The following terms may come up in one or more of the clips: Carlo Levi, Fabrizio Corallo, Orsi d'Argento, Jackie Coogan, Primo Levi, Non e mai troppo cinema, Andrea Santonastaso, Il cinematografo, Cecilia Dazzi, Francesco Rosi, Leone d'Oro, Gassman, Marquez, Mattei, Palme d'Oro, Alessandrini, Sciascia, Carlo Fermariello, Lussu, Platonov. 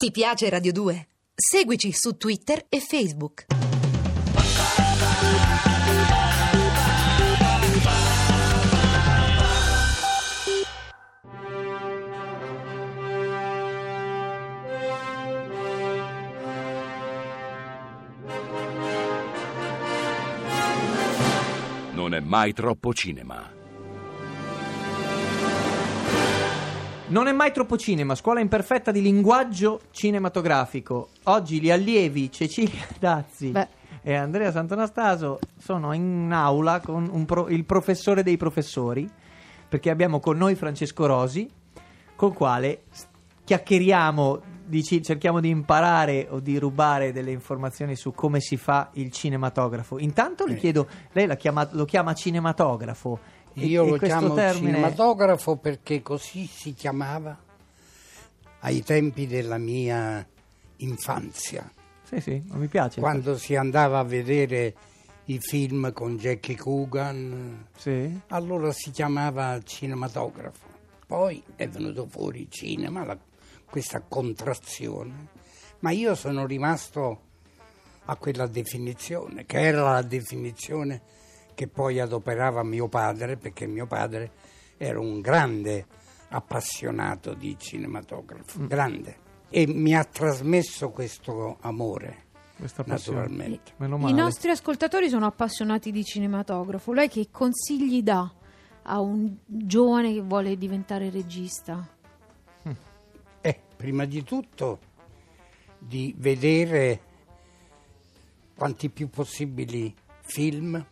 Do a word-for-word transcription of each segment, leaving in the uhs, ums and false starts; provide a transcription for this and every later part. Ti piace Radio due? Seguici su Twitter e Facebook. Non è mai troppo cinema. Non è mai troppo cinema, scuola imperfetta di linguaggio cinematografico. Oggi gli allievi Cecilia Dazzi Beh. e Andrea Santonastaso sono in aula con un pro, il professore dei professori, perché abbiamo con noi Francesco Rosi, col quale chiacchieriamo, dici, cerchiamo di imparare o di rubare delle informazioni su come si fa il cinematografo. Intanto le chiedo, lei la chiama, lo chiama cinematografo. Io lo chiamo termine... cinematografo perché così si chiamava ai tempi della mia infanzia. Sì, sì, mi piace. Quando si andava a vedere i film con Jackie Coogan, sì. Allora si chiamava cinematografo. Poi è venuto fuori cinema, la, questa contrazione. Ma io sono rimasto a quella definizione, che era la definizione che poi adoperava mio padre, perché mio padre era un grande appassionato di cinematografo, mm. grande, e mi ha trasmesso questo amore, questa passione, naturalmente. Meno male. I nostri ascoltatori sono appassionati di cinematografo. Lei che consigli dà a un giovane che vuole diventare regista? Mm. Eh, prima di tutto di vedere quanti più possibili film,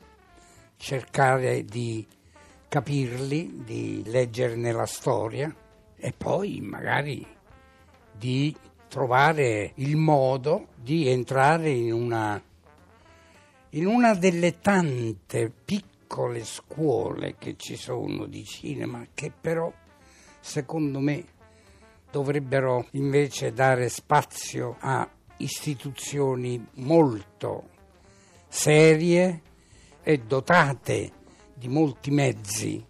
cercare di capirli, di leggerne la storia e poi magari di trovare il modo di entrare in una, in una delle tante piccole scuole che ci sono di cinema, che però secondo me dovrebbero invece dare spazio a istituzioni molto serie e dotate di molti mezzi,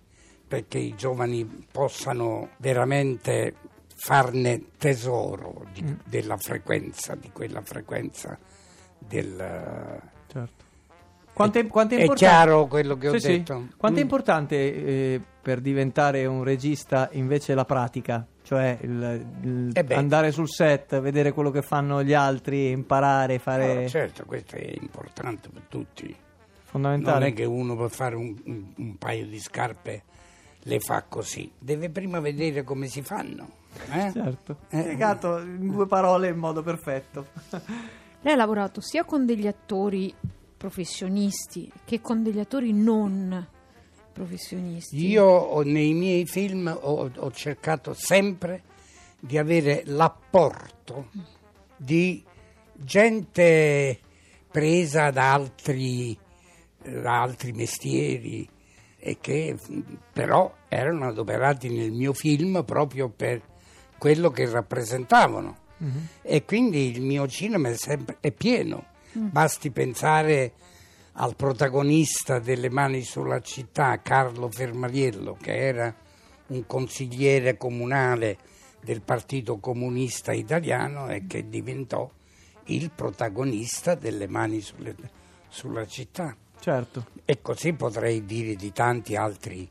perché i giovani possano veramente farne tesoro di, mm. della frequenza, di quella frequenza del... Certo. Quanto è, quanto è, è chiaro quello che sì, ho sì. detto? Quanto è importante eh, per diventare un regista invece la pratica? Cioè il, il eh andare sul set, vedere quello che fanno gli altri, imparare, fare... Allora, certo, questo è importante per tutti. Fondamentale. Non è che uno può fare un, un, un paio di scarpe, le fa così. Deve prima vedere come si fanno. Eh? Certo. Eh. Spiegato in due parole in modo perfetto. Lei ha lavorato sia con degli attori professionisti che con degli attori non professionisti. Io nei miei film ho, ho cercato sempre di avere l'apporto di gente presa da altri... da altri mestieri e che però erano adoperati nel mio film proprio per quello che rappresentavano, mm-hmm. e quindi il mio cinema è sempre è pieno, mm. basti pensare al protagonista delle Mani sulla città, Carlo Fermariello, che era un consigliere comunale del Partito Comunista Italiano e che diventò il protagonista delle Mani sulle, sulla città. Certo. E così potrei dire di tanti altri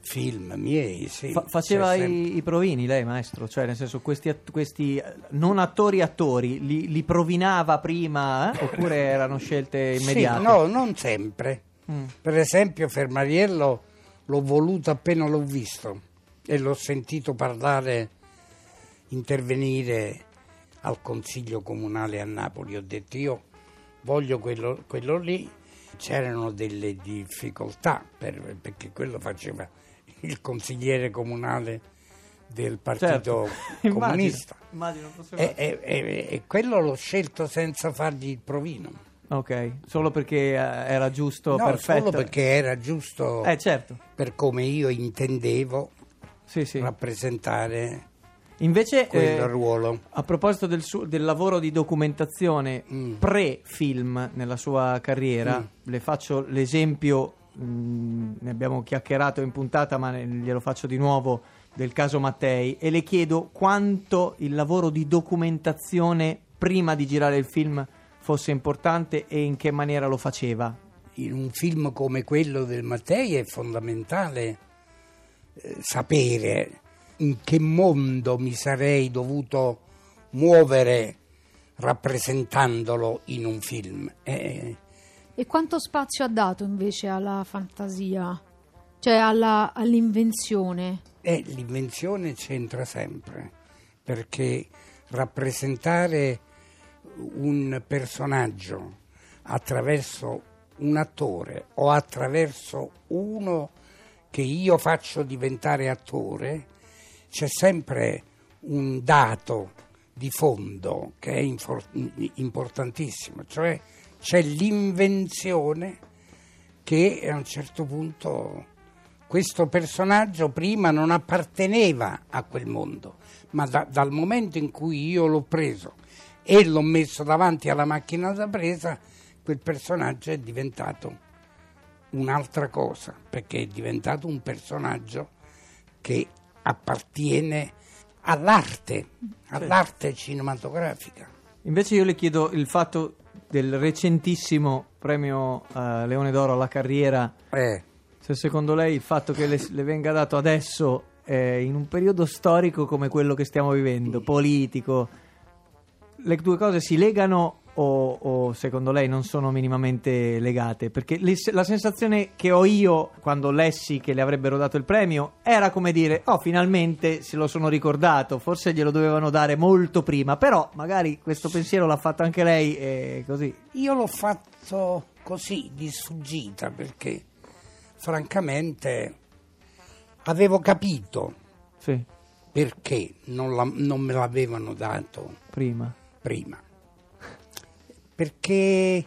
film miei. Sì, Fa- faceva i, i provini lei, maestro? Cioè, nel senso, questi, att- questi non attori attori li, li provinava prima, eh? Oppure erano scelte immediate? Sì, no, non sempre. Mm. Per esempio Fermariello l'ho voluto appena l'ho visto e l'ho sentito parlare, intervenire al Consiglio Comunale a Napoli. Ho detto io voglio quello, quello lì. C'erano delle difficoltà per, perché quello faceva il consigliere comunale del Partito certo. Comunista. Immagino, immagino e, e, e, e quello l'ho scelto senza fargli il provino. Ok, solo perché era giusto, no, perfetto. Solo perché era giusto eh, certo. per come io intendevo sì, sì. rappresentare. Invece, eh, ruolo. A proposito del, su- del lavoro di documentazione mm. pre-film nella sua carriera, mm. le faccio l'esempio, mh, ne abbiamo chiacchierato in puntata ma ne- glielo faccio di nuovo, del caso Mattei, e le chiedo quanto il lavoro di documentazione prima di girare il film fosse importante e in che maniera lo faceva. In un film come quello del Mattei è fondamentale eh, sapere in che mondo mi sarei dovuto muovere rappresentandolo in un film. Eh, E quanto spazio ha dato invece alla fantasia, cioè alla, all'invenzione? Eh, l'invenzione c'entra sempre, perché rappresentare un personaggio attraverso un attore o attraverso uno che io faccio diventare attore, c'è sempre un dato di fondo che è importantissimo, cioè c'è l'invenzione che a un certo punto questo personaggio prima non apparteneva a quel mondo, ma da, dal momento in cui io l'ho preso e l'ho messo davanti alla macchina da presa, quel personaggio è diventato un'altra cosa, perché è diventato un personaggio che appartiene all'arte, all'arte cinematografica. Invece io le chiedo il fatto del recentissimo premio uh, Leone d'Oro alla carriera, eh. se secondo lei il fatto che le, le venga dato adesso, eh, in un periodo storico come quello che stiamo vivendo, politico, le due cose si legano o, o secondo lei non sono minimamente legate? Perché le, la sensazione che ho io quando lessi che le avrebbero dato il premio era come dire: oh, finalmente se lo sono ricordato, forse glielo dovevano dare molto prima, però magari questo pensiero l'ha fatto anche lei, eh, così. Io l'ho fatto così, di sfuggita, perché francamente avevo capito sì. perché non, la, non me l'avevano dato prima. prima. Perché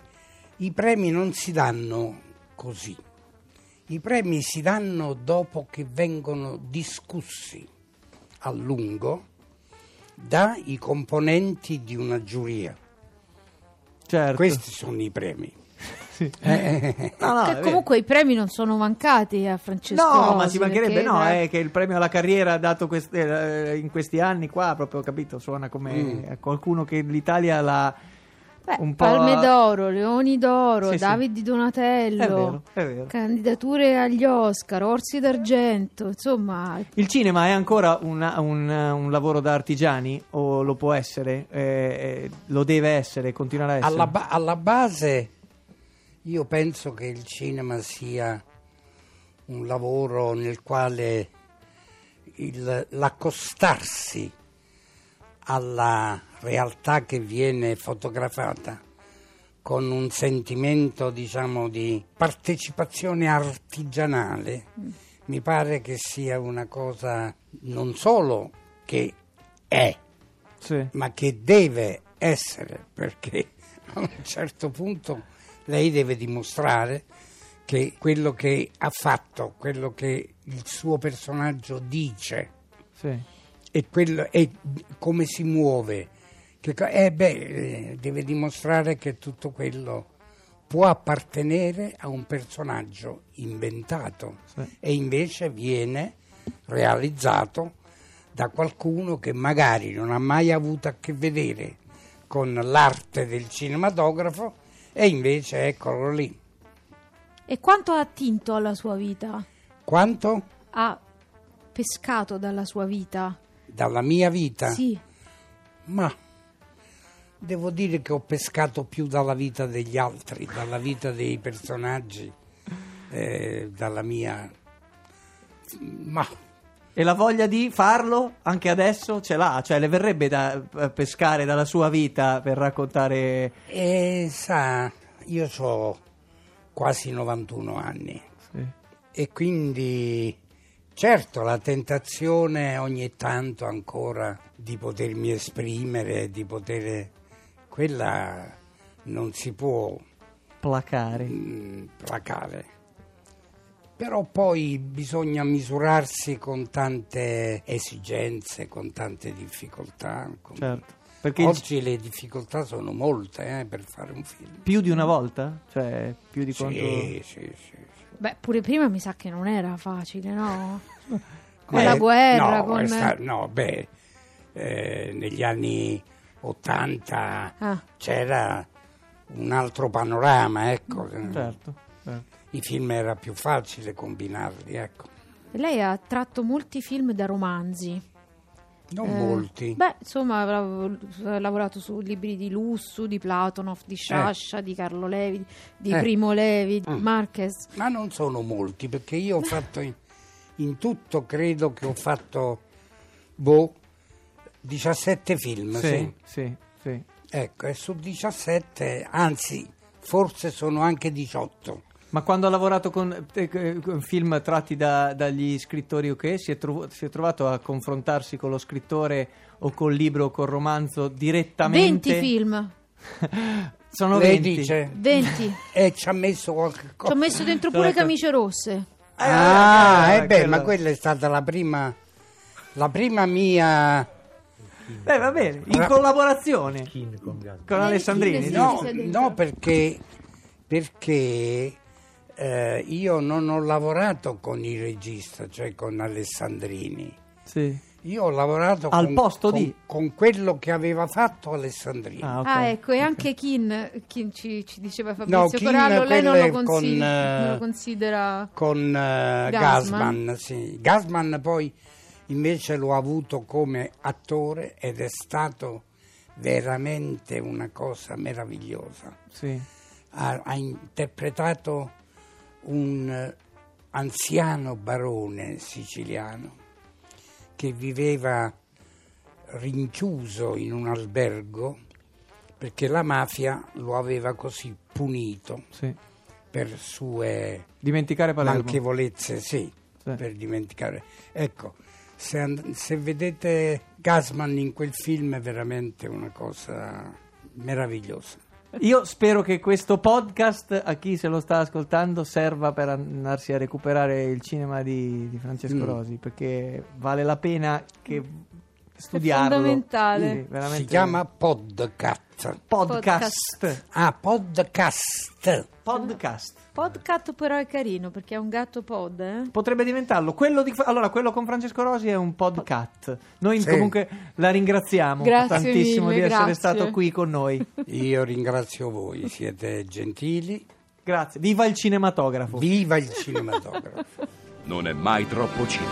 i premi non si danno così, i premi si danno dopo che vengono discussi a lungo dai componenti di una giuria. Certo. Questi sono i premi. Sì. Eh. No, no, che comunque i premi non sono mancati a Francesco no Rosi, ma ci mancherebbe, perché, no eh. è che il premio alla carriera dato quest- eh, in questi anni qua proprio, capito, suona come mm. qualcuno che l'Italia l'ha Beh, un po' Palme d'Oro, Leoni d'Oro, sì, David sì. di Donatello, è vero, è vero. Candidature agli Oscar, Orsi d'Argento, insomma. Il cinema è ancora una, un, un lavoro da artigiani o lo può essere? Eh, lo deve essere, continuare a essere? Alla, ba- alla base io penso che il cinema sia un lavoro nel quale il, l'accostarsi alla realtà che viene fotografata con un sentimento, diciamo, di partecipazione artigianale, mi pare che sia una cosa non solo che è, sì. ma che deve essere, perché a un certo punto lei deve dimostrare che quello che ha fatto, quello che il suo personaggio dice sì. e, quello, e come si muove, che, eh beh, deve dimostrare che tutto quello può appartenere a un personaggio inventato sì. e invece viene realizzato da qualcuno che magari non ha mai avuto a che vedere con l'arte del cinematografo. E invece eccolo lì. E quanto ha attinto alla sua vita? Quanto? Ha pescato dalla sua vita. Dalla mia vita? Sì. Ma devo dire che ho pescato più dalla vita degli altri, dalla vita dei personaggi, eh, dalla mia... Ma... E la voglia di farlo anche adesso ce l'ha? Cioè le verrebbe da pescare dalla sua vita per raccontare... Eh, sa, io ho quasi novantuno anni sì. e quindi certo la tentazione ogni tanto ancora di potermi esprimere, di poter... Quella non si può... Placare. Mh, placare. Però poi bisogna misurarsi con tante esigenze, con tante difficoltà. Con... Certo. Perché oggi il... le difficoltà sono molte eh, per fare un film. Più di una volta? Cioè, più di sì, quanto... Sì, sì, sì. Beh, pure prima mi sa che non era facile, no? con eh, la guerra? No, con... sta, no beh, eh, negli anni ottanta ah. c'era un altro panorama, ecco. Certo, certo. I film era più facile combinarli, ecco. Lei ha tratto molti film da romanzi. Non eh, molti. Beh, insomma, ha lavorato su libri di Lussu, di Platonov, di Sciascia, eh. di Carlo Levi, di eh. Primo Levi, di mm. Marquez. Ma non sono molti, perché io ho fatto in, in tutto, credo che ho fatto boh, diciassette film. Sì, sì, sì, sì. Ecco, e su diciassette, anzi, forse sono anche diciotto. Ma quando ha lavorato con, eh, con film tratti da, dagli scrittori o okay, che si è, trov- si è trovato a confrontarsi con lo scrittore o col libro o col romanzo direttamente? venti film. Sono lei venti. Dice, venti. E ci ha messo qualche cosa. Ci ha messo dentro pure camicie rosse. Ah, ah eh beh, quella... ma quella è stata la prima, la prima mia... Beh, va bene, in la... collaborazione Chino con, con Alessandrini. No, no, perché... perché... Eh, io non ho lavorato con il regista, cioè con Alessandrini. Sì. Io ho lavorato Al con, posto con, di... con quello che aveva fatto Alessandrini. Ah, okay. ah ecco, e okay. anche Kin, Kin ci, ci diceva Fabrizio no, Corallo, lei non lo, consi- con, non lo considera... Con uh, Gassman, sì. Gassman poi invece l'ho avuto come attore ed è stato veramente una cosa meravigliosa. Sì. Ha, ha interpretato... un anziano barone siciliano che viveva rinchiuso in un albergo perché la mafia lo aveva così punito sì. per sue dimenticare manchevolezze, sì, sì, per dimenticare. Ecco, se, and- se vedete Gassman in quel film è veramente una cosa meravigliosa. Io spero che questo podcast, a chi se lo sta ascoltando, serva per andarsi a recuperare il cinema di, di Francesco mm. Rosi, perché vale la pena che studiarlo. È fondamentale. Sì, si chiama podcast. Podcast. Podcast. Ah, podcast. Podcast. Podcast però è carino, perché è un gatto pod, eh? Potrebbe diventarlo. Quello di, allora, quello con Francesco Rosi è un podcat. Noi sì. comunque la ringraziamo grazie tantissimo mille, di essere grazie. stato qui con noi. Io ringrazio voi, siete gentili. Grazie. Viva il cinematografo. Viva il cinematografo. Non è mai troppo cinema.